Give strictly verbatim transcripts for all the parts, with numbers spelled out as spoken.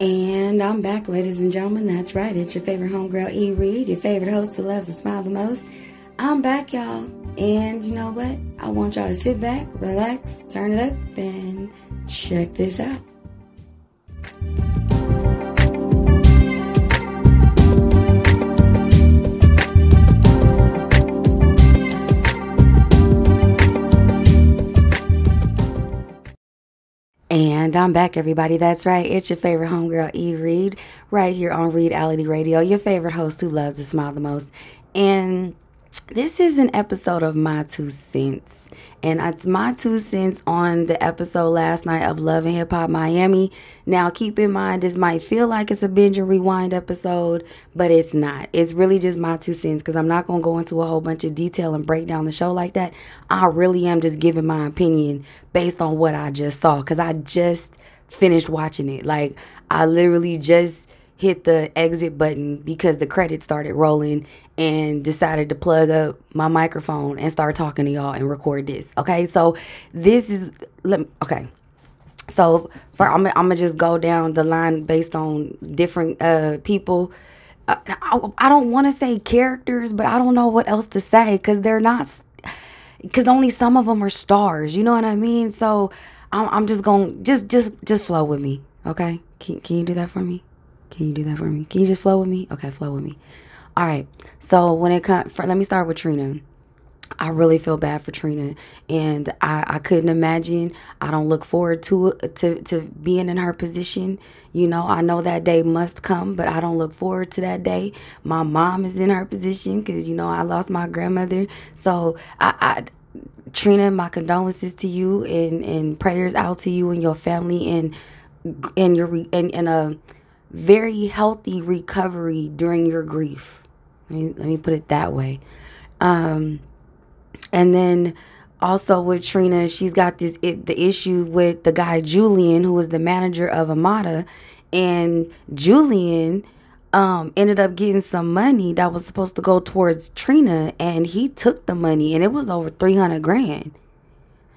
And I'm back, ladies and gentlemen. That's right. It's your favorite homegirl, E. Reed, your favorite host who loves to smile the most. I'm back, y'all. And you know what? I want y'all to sit back, relax, turn it up, and check this out. And I'm back, everybody. That's right. It's your favorite homegirl, E. Reed, right here on Reed Ality Radio, your favorite host who loves to smile the most. And this is an episode of My Two Cents. And it's My Two Cents on the episode last night of Love and Hip Hop Miami. Now, keep in mind, this might feel like it's a binge and rewind episode, but it's not. It's really just My Two Cents because I'm not going to go into a whole bunch of detail and break down the show like that. I really am just giving my opinion based on what I just saw because I just finished watching it. Like, I literally just hit the exit button because the credits started rolling and decided to plug up my microphone and start talking to y'all and record this. Okay, so this is, let me, okay. So for, I'm, I'm gonna just go down the line based on different uh, people. I, I, I don't wanna say characters, but I don't know what else to say because they're not, because only some of them are stars, you know what I mean? So I'm, I'm just gonna, just, just, just flow with me, okay? Can, can you do that for me? Can you do that for me? Can you just flow with me? Okay, flow with me. All right. So when it comes, let me start with Trina. I really feel bad for Trina, and I, I couldn't imagine. I don't look forward to to to being in her position. You know, I know that day must come, but I don't look forward to that day. My mom is in her position because you know I lost my grandmother. So I. I Trina, my condolences to you, and and prayers out to you and your family, and and your and and a. very healthy recovery during your grief. I mean, let me put it that way. Um, and then also with Trina, she's got this it, the issue with the guy Julian, who was the manager of Amada, and Julian um, ended up getting some money that was supposed to go towards Trina, and he took the money, and it was over three hundred grand.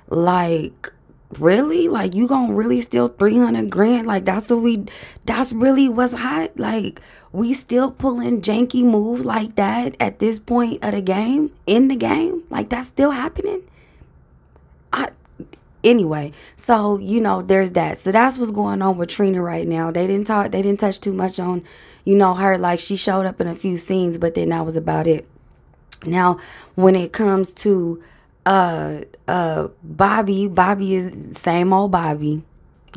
Like. Really? Like, you gonna really steal three hundred grand? Like, that's what we, that's really what's hot? Like, we still pulling janky moves like that at this point of the game, in the game? Like, that's still happening? I, anyway, so, you know, there's that. So that's what's going on with Trina right now. They didn't talk, they didn't touch too much on, you know, her. Like, she showed up in a few scenes, but then that was about it. Now, when it comes to Uh, uh, Bobby, Bobby is same old Bobby.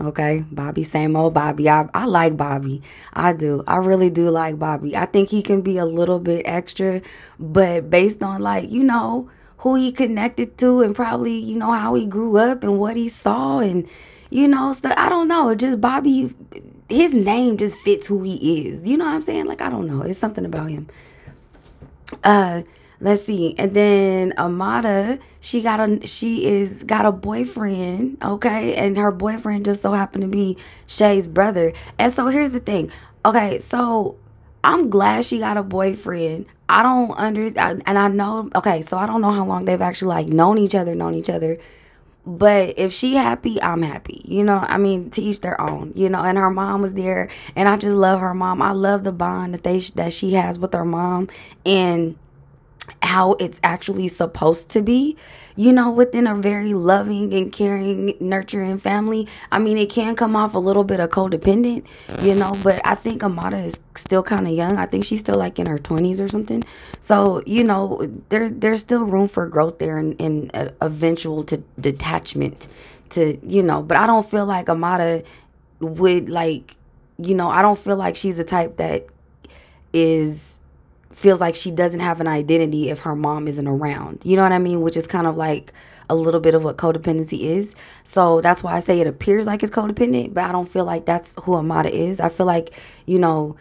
Okay. Bobby, same old Bobby. I, I like Bobby. I do. I really do like Bobby. I think he can be a little bit extra, but based on like, you know, who he connected to and probably, you know, how he grew up and what he saw and, you know, stuff. I don't know. Just Bobby, his name just fits who he is. You know what I'm saying? Like, I don't know. It's something about him. Uh, Let's see. And then Amada, she got a she is got a boyfriend, okay? And her boyfriend just so happened to be Shay's brother. And so here's the thing. Okay, so I'm glad she got a boyfriend. I don't understand, and I know, okay, so I don't know how long they've actually like known each other, known each other. But if she happy, I'm happy. You know, I mean, to each their own, you know, and her mom was there, and I just love her mom. I love the bond that they that she has with her mom and how it's actually supposed to be, you know, within a very loving and caring, nurturing family. I mean, it can come off a little bit of codependent, you know, but I think Amada is still kind of young. I think she's still like in her twenties or something. So, you know, there there's still room for growth there and, and uh, eventual to detachment to, you know, but I don't feel like Amada would like, you know, I don't feel like she's the type that is feels like she doesn't have an identity if her mom isn't around. You know what I mean? Which is kind of like a little bit of what codependency is. So that's why I say it appears like it's codependent, but I don't feel like that's who Amada is. I feel like, you know,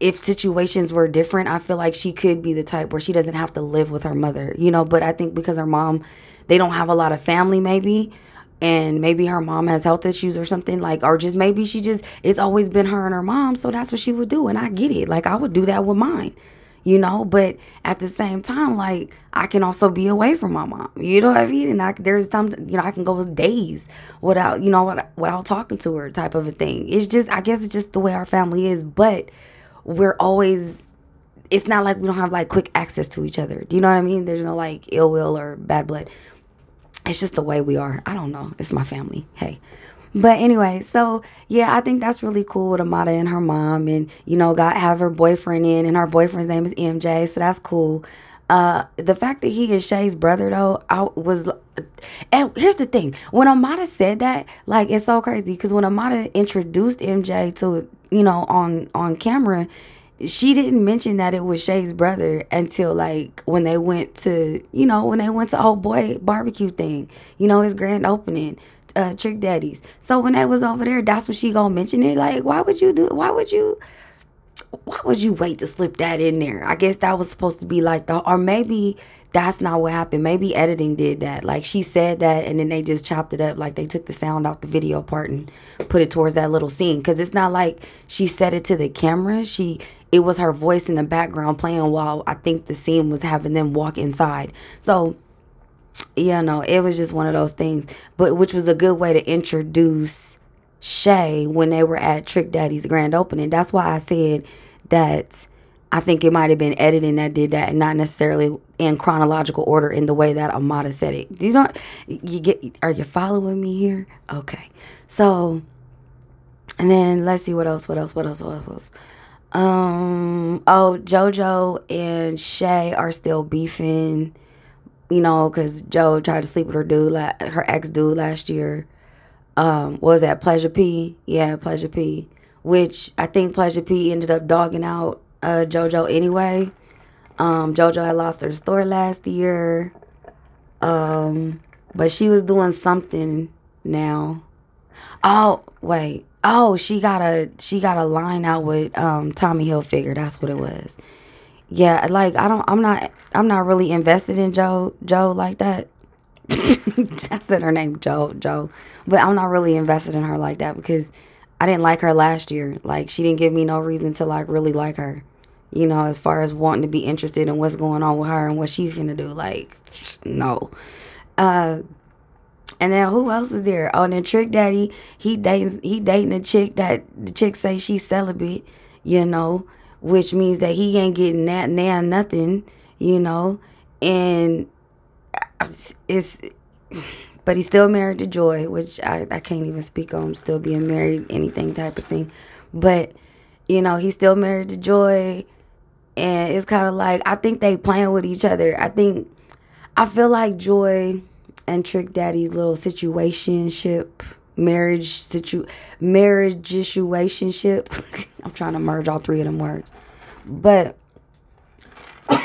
if situations were different, I feel like she could be the type where she doesn't have to live with her mother, you know, but I think because her mom, they don't have a lot of family maybe, and maybe her mom has health issues or something like, or just maybe she just, it's always been her and her mom, so that's what she would do, and I get it. Like, I would do that with mine. you know, but at the same time, like, I can also be away from my mom, you know what I mean? And I, there's times, you know, I can go days without, you know, without, without talking to her type of a thing. It's just, I guess it's just the way our family is, but we're always, it's not like we don't have, like, quick access to each other. Do you know what I mean? There's no, like, ill will or bad blood. It's just the way we are. I don't know. It's my family. Hey. But anyway, so, yeah, I think that's really cool with Amada and her mom, and, you know, got have her boyfriend in, and her boyfriend's name is M J, so that's cool. Uh, the fact that he is Shay's brother, though, I was, and here's the thing. When Amada said that, like, it's so crazy, because when Amada introduced M J to, you know, on, on camera, she didn't mention that it was Shay's brother until, like, when they went to, you know, when they went to old boy barbecue thing, you know, his grand opening. Uh, Trick Daddy's. So when I was over there, that's when she gonna mention it. Like, why would you do? Why would you? Why would you wait to slip that in there? I guess that was supposed to be like the, or maybe that's not what happened. Maybe editing did that. Like, she said that, and then they just chopped it up. Like, they took the sound off the video part and put it towards that little scene. Cause it's not like she said it to the camera. She, it was her voice in the background playing while I think the scene was having them walk inside. So. Yeah, no, it was just one of those things, but which was a good way to introduce Shay when they were at Trick Daddy's grand opening. That's why I said that I think it might have been editing that did that, and not necessarily in chronological order in the way that Amada said it. Do you know? You get? Are you following me here? Okay, so and then let's see what else, what else, what else, what else. Um, oh, JoJo and Shay are still beefing. You know, because Joe tried to sleep with her dude, la- her ex dude last year. Um, what was that, Pleasure P? Yeah, Pleasure P. Which I think Pleasure P ended up dogging out uh, JoJo anyway. Um, JoJo had lost her store last year. Um, but she was doing something now. Oh, wait. Oh, she got a she got a line out with um, Tommy Hilfiger. That's what it was. Yeah, like, I don't, I'm not, I'm not really invested in Joe, Joe like that. I said her name, Joe, Joe. But I'm not really invested in her like that because I didn't like her last year. Like, she didn't give me no reason to, like, really like her, you know, as far as wanting to be interested in what's going on with her and what she's going to do. Like, no. Uh, and then who else was there? Oh, and then Trick Daddy, he dating, he dating a chick that the chick say she's celibate, you know. Which means that he ain't getting that now nothing, you know, and it's, but he's still married to Joy, which I, I can't even speak on still being married, anything type of thing. But, you know, he's still married to Joy, and it's kind of like, I think they playing with each other. I think, I feel like Joy and Trick Daddy's little situationship, marriage situ marriage situationship. I'm trying to merge all three of them words, but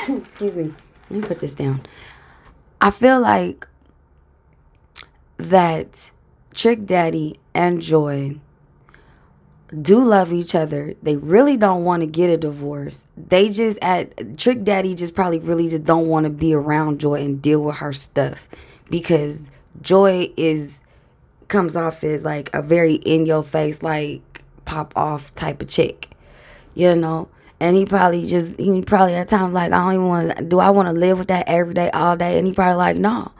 excuse me, let me put this down. I feel like that Trick Daddy and Joy do love each other. They really don't want to get a divorce. They just at Trick Daddy just probably really just don't want to be around Joy and deal with her stuff, because Joy is comes off as like a very in your face, like pop off type of chick, you know. And he probably just he probably at times like, I don't even want to, do I want to live with that every day all day? And he probably like, no.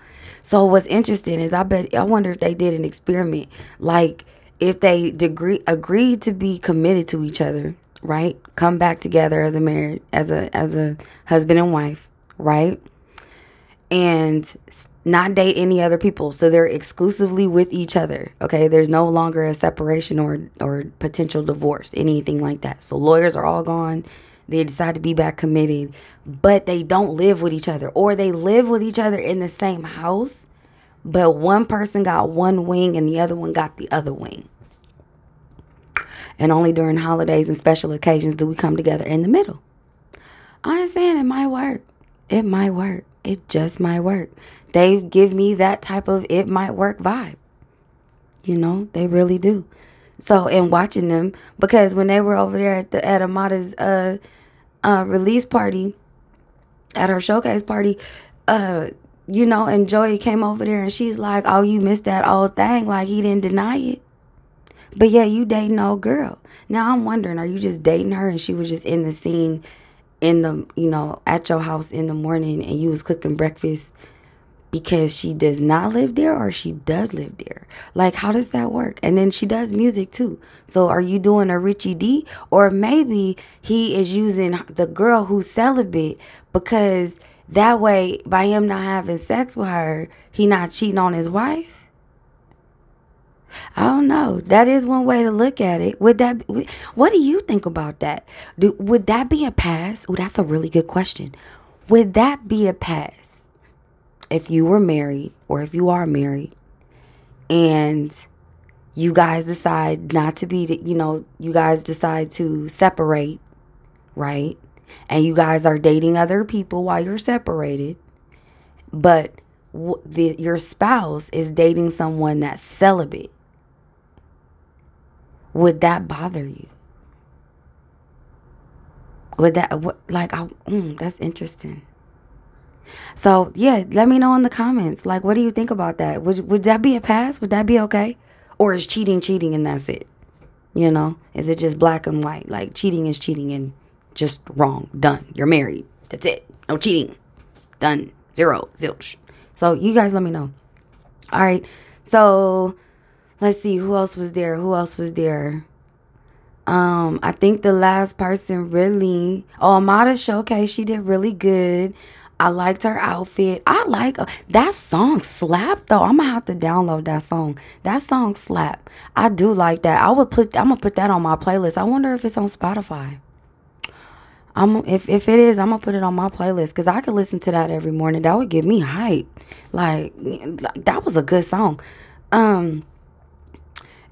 So what's interesting is I bet I wonder if they did an experiment, like if they degree agreed to be committed to each other, right? Come back together as a married as a as a husband and wife, right? And not date any other people. So they're exclusively with each other. Okay. There's no longer a separation or, or potential divorce, anything like that. So lawyers are all gone. They decide to be back committed, but they don't live with each other, or they live with each other in the same house, but one person got one wing and the other one got the other wing. And only during holidays and special occasions do we come together in the middle. I understand it might work. It might work. It just might work. They give me that type of it might work vibe. You know, they really do. So, and watching them, because when they were over there at the at Amada's uh, uh, release party, at her showcase party, uh, you know, and Joy came over there and she's like, oh, you missed that old thing. Like, he didn't deny it. But yeah, you dating old girl. Now, I'm wondering, are you just dating her and she was just in the scene in the, you know, at your house in the morning and you was cooking breakfast because she does not live there or she does live there? Like, how does that work? And then she does music too. So are you doing a Richie D? Or maybe he is using the girl who's celibate because that way, by him not having sex with her, he not cheating on his wife? I don't know. That is one way to look at it. Would that be, what do you think about that? Do, would that be a pass? Oh, that's a really good question. Would that be a pass if you were married or if you are married and you guys decide not to be, you know, you guys decide to separate, right? And you guys are dating other people while you're separated, but w- the, your spouse is dating someone that's celibate. Would that bother you? Would that, what, like, I, mm, that's interesting. So, yeah, let me know in the comments. Like, what do you think about that? Would would that be a pass? Would that be okay? Or is cheating cheating and that's it? You know? Is it just black and white? Like, cheating is cheating and just wrong. Done. You're married. That's it. No cheating. Done. Zero. Zilch. So, you guys let me know. All right. So... let's see, who else was there? Who else was there? Um, I think the last person really... oh, Amada Showcase, she did really good. I liked her outfit. I like... that song slapped, though. I'm going to have to download that song. That song slapped. I do like that. I would put, I'm going to put that on my playlist. I wonder if it's on Spotify. I'm If, if it is, I'm going to put it on my playlist because I could listen to that every morning. That would give me hype. Like, that was a good song. Um...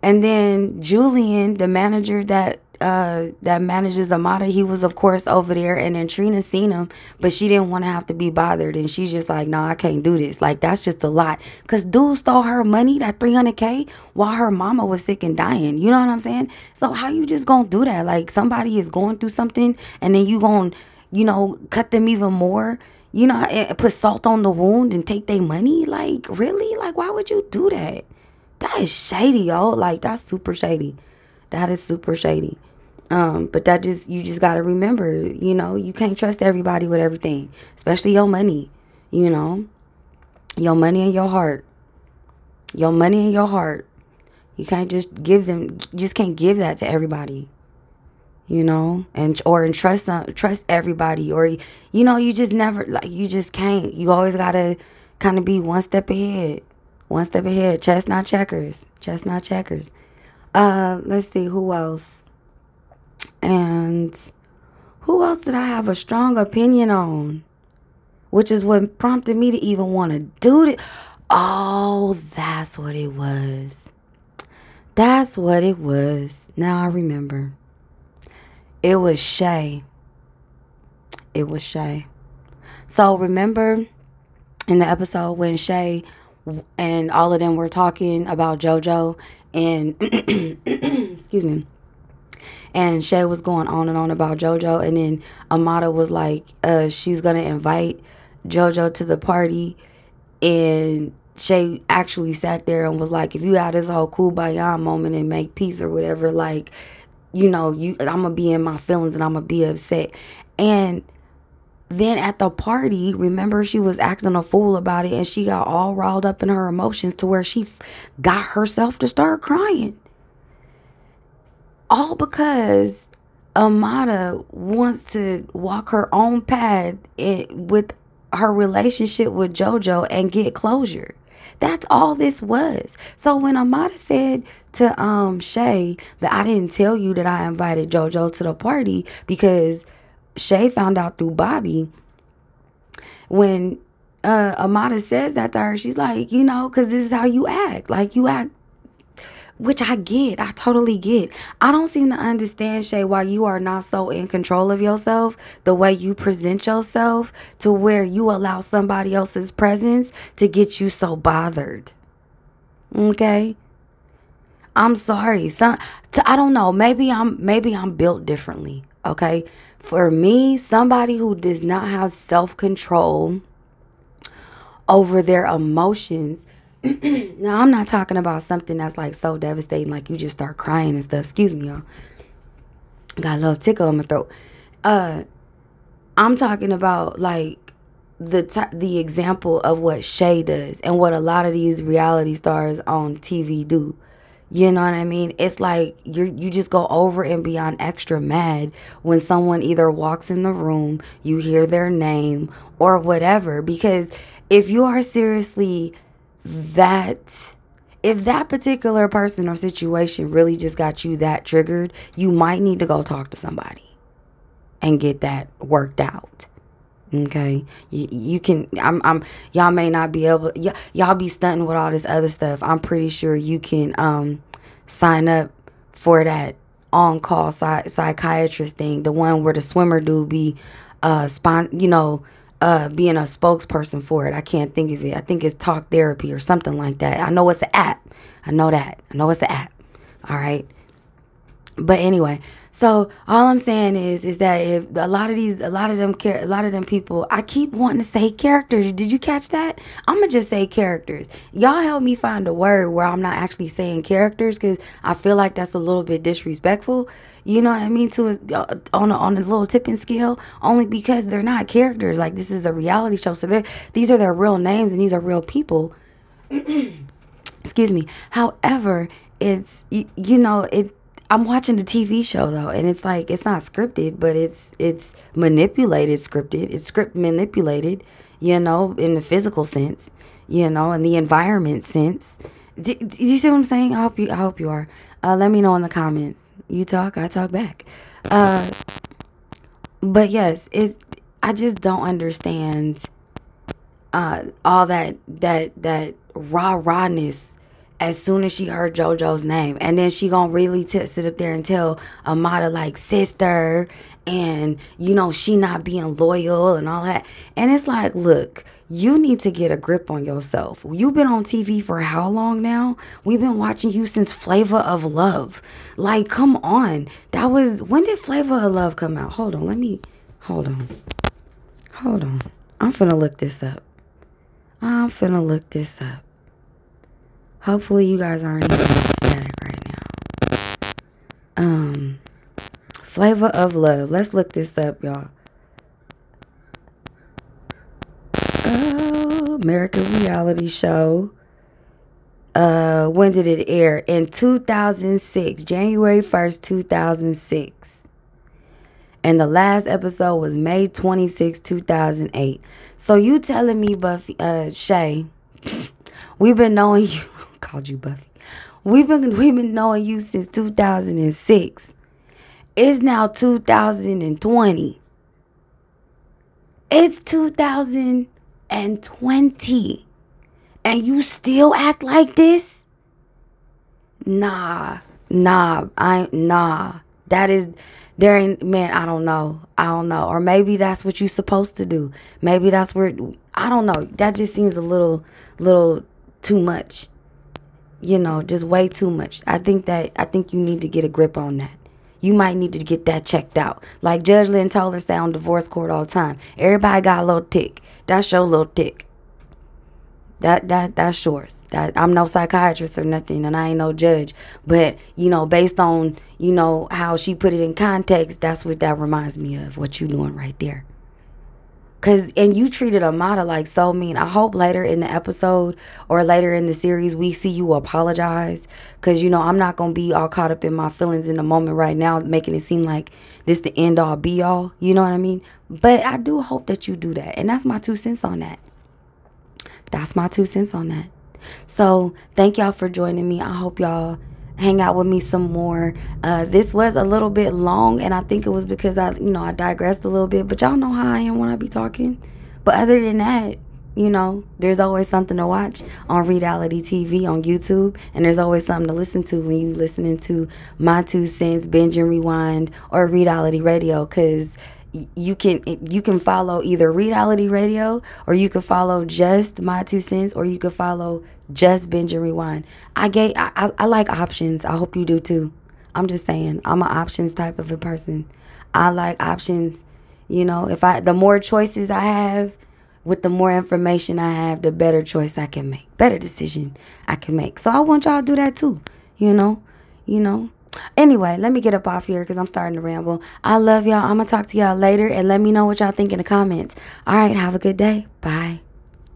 And then Julian, the manager that uh, that manages Amada, he was, of course, over there. And then Trina seen him, but she didn't want to have to be bothered. And she's just like, no, nah, I can't do this. Like, that's just a lot. Because dude stole her money, that three hundred K, while her mama was sick and dying. You know what I'm saying? So how you just going to do that? Like, somebody is going through something, and then you going to, you know, cut them even more. You know, and put salt on the wound and take their money? Like, really? Like, why would you do that? That is shady, yo. Like, that's super shady. That is super shady. Um, but that just, you just got to remember, you know, you can't trust everybody with everything, especially your money, you know, your money and your heart, your money and your heart. You can't just give them, just can't give that to everybody, you know, and, or entrust, trust everybody, or, you know, you just never, like, you just can't, you always got to kind of be one step ahead. One step ahead. Chestnut checkers. Chestnut checkers. Uh, let's see. Who else? And who else did I have a strong opinion on? Which is what prompted me to even want to do it. Oh, that's what it was. That's what it was. Now I remember. It was Shay. It was Shay. So remember in the episode when Shay... and all of them were talking about JoJo and excuse me, and Shay was going on and on about JoJo, and then Amada was like, uh, she's gonna invite JoJo to the party, and Shay actually sat there and was like, if you had this whole kumbaya moment and make peace or whatever, like, you know, you I'm gonna be in my feelings and I'm gonna be upset. And then at the party, remember, she was acting a fool about it, and she got all riled up in her emotions to where she got herself to start crying. All because Amada wants to walk her own path in, with her relationship with JoJo and get closure. That's all this was. So when Amada said to um, Shay that I didn't tell you that I invited JoJo to the party because... Shay found out through Bobby. When uh, Amada says that to her, she's like, you know, because this is how you act. Like, you act, which I get. I totally get. I don't seem to understand, Shay, why you are not so in control of yourself, the way you present yourself, to where you allow somebody else's presence to get you so bothered. Okay? I'm sorry. Some, t- I don't know. Maybe I'm, maybe I'm built differently. Okay? For me, somebody who does not have self-control over their emotions. Now, I'm not talking about something that's like so devastating, like you just start crying and stuff. Excuse me, y'all. Got a little tickle in my throat. Uh, I'm talking about like the t- the example of what Shay does and what a lot of these reality stars on T V do. You know what I mean? It's like you you just go over and beyond extra mad when someone either walks in the room, you hear their name or whatever. Because if you are seriously that, if that particular person or situation really just got you that triggered, you might need to go talk to somebody and get that worked out. Okay, you, you can. I'm. I'm. Y'all may not be able. Y- y'all be stunting with all this other stuff. I'm pretty sure you can um, sign up for that on-call psych- psychiatrist thing, the one where the swimmer dude be, uh, spon- you know, uh, being a spokesperson for it. I can't think of it. I think it's Talk Therapy or something like that. I know it's the app. I know that. I know it's the app. All right. But anyway. So all I'm saying is, is that if a lot of these, a lot of them, char- a lot of them people, I keep wanting to say characters. Did you catch that? I'm gonna just say characters. Y'all help me find a word where I'm not actually saying characters, because I feel like that's a little bit disrespectful. You know what I mean? To a, on a, on a little tipping scale, only because they're not characters. Like, this is a reality show, so they're these are their real names and these are real people. Excuse me. However, it's you, you know it. I'm watching a T V show though, and it's like it's not scripted, but it's it's manipulated, scripted. It's script manipulated, you know, in the physical sense, you know, in the environment sense. Do, do you see what I'm saying? I hope you I hope you are. Uh, let me know in the comments. You talk, I talk back. Uh, but yes, it's I just don't understand uh, all that that that rah rahness. As soon as she heard JoJo's name, and then she gonna really t- sit up there and tell Amada like sister, and you know she not being loyal and all that. And it's like, look, you need to get a grip on yourself. You've been on T V for how long now? We've been watching you since Flavor of Love. Like, come on, that was when did Flavor of Love come out? Hold on, let me hold on, hold on. I'm finna look this up. I'm finna look this up. Hopefully you guys aren't even static right now. Um, Flavor of Love. Let's look this up, y'all. Oh, American reality show. Uh, when did it air? In two thousand six, January first, two thousand six. And the last episode was May twenty-sixth, two thousand eight. So you telling me, Buffy, uh, Shay, we've been knowing you. Called you Buffy. We've been we've been knowing you since two thousand six. It's now two thousand twenty. It's two thousand twenty. And you still act like this? Nah. Nah. I nah. That is there ain't man, I don't know. I don't know. Or maybe that's what you're supposed to do. Maybe that's where I don't know. That just seems a little little too much. You know, just way too much. I think that I think you need to get a grip on that. You might need to get that checked out. Like Judge Lynn Toler say on divorce court all the time. Everybody got a little tick. That's your little tick. That that that's yours. That I'm no psychiatrist or nothing, and I ain't no judge. But you know, based on you know how she put it in context, that's what that reminds me of. What you doing right there. Cause and you treated Amada like so mean. I hope later in the episode or later in the series we see you apologize. Cause you know I'm not gonna be all caught up in my feelings in the moment right now, making it seem like this the end all be all. You know what I mean? But I do hope that you do that, and that's my two cents on that. That's my two cents on that. So thank y'all for joining me. I hope y'all hang out with me some more. Uh, this was a little bit long, and I think it was because I, you know, I digressed a little bit. But y'all know how I am when I be talking. But other than that, you know, there's always something to watch on Reed Ality T V on YouTube, and there's always something to listen to when you listening to My Two Cents, Binge and Rewind, or Reed Ality Radio, because you can you can follow either Reed Ality Radio, or you can follow just My Two Cents, or you can follow just Binge and Rewind. I gave I, I, I like options. I hope you do too. I'm just saying, I'm an options type of a person. I like options. You know, if I the more choices I have, with the more information I have, the better choice I can make, better decision I can make. So I want y'all to do that too. You know, you know. Anyway, let me get up off here because I'm starting to ramble. I love y'all. I'm gonna talk to y'all later, and let me know what y'all think in the comments. All right, have a good day. Bye.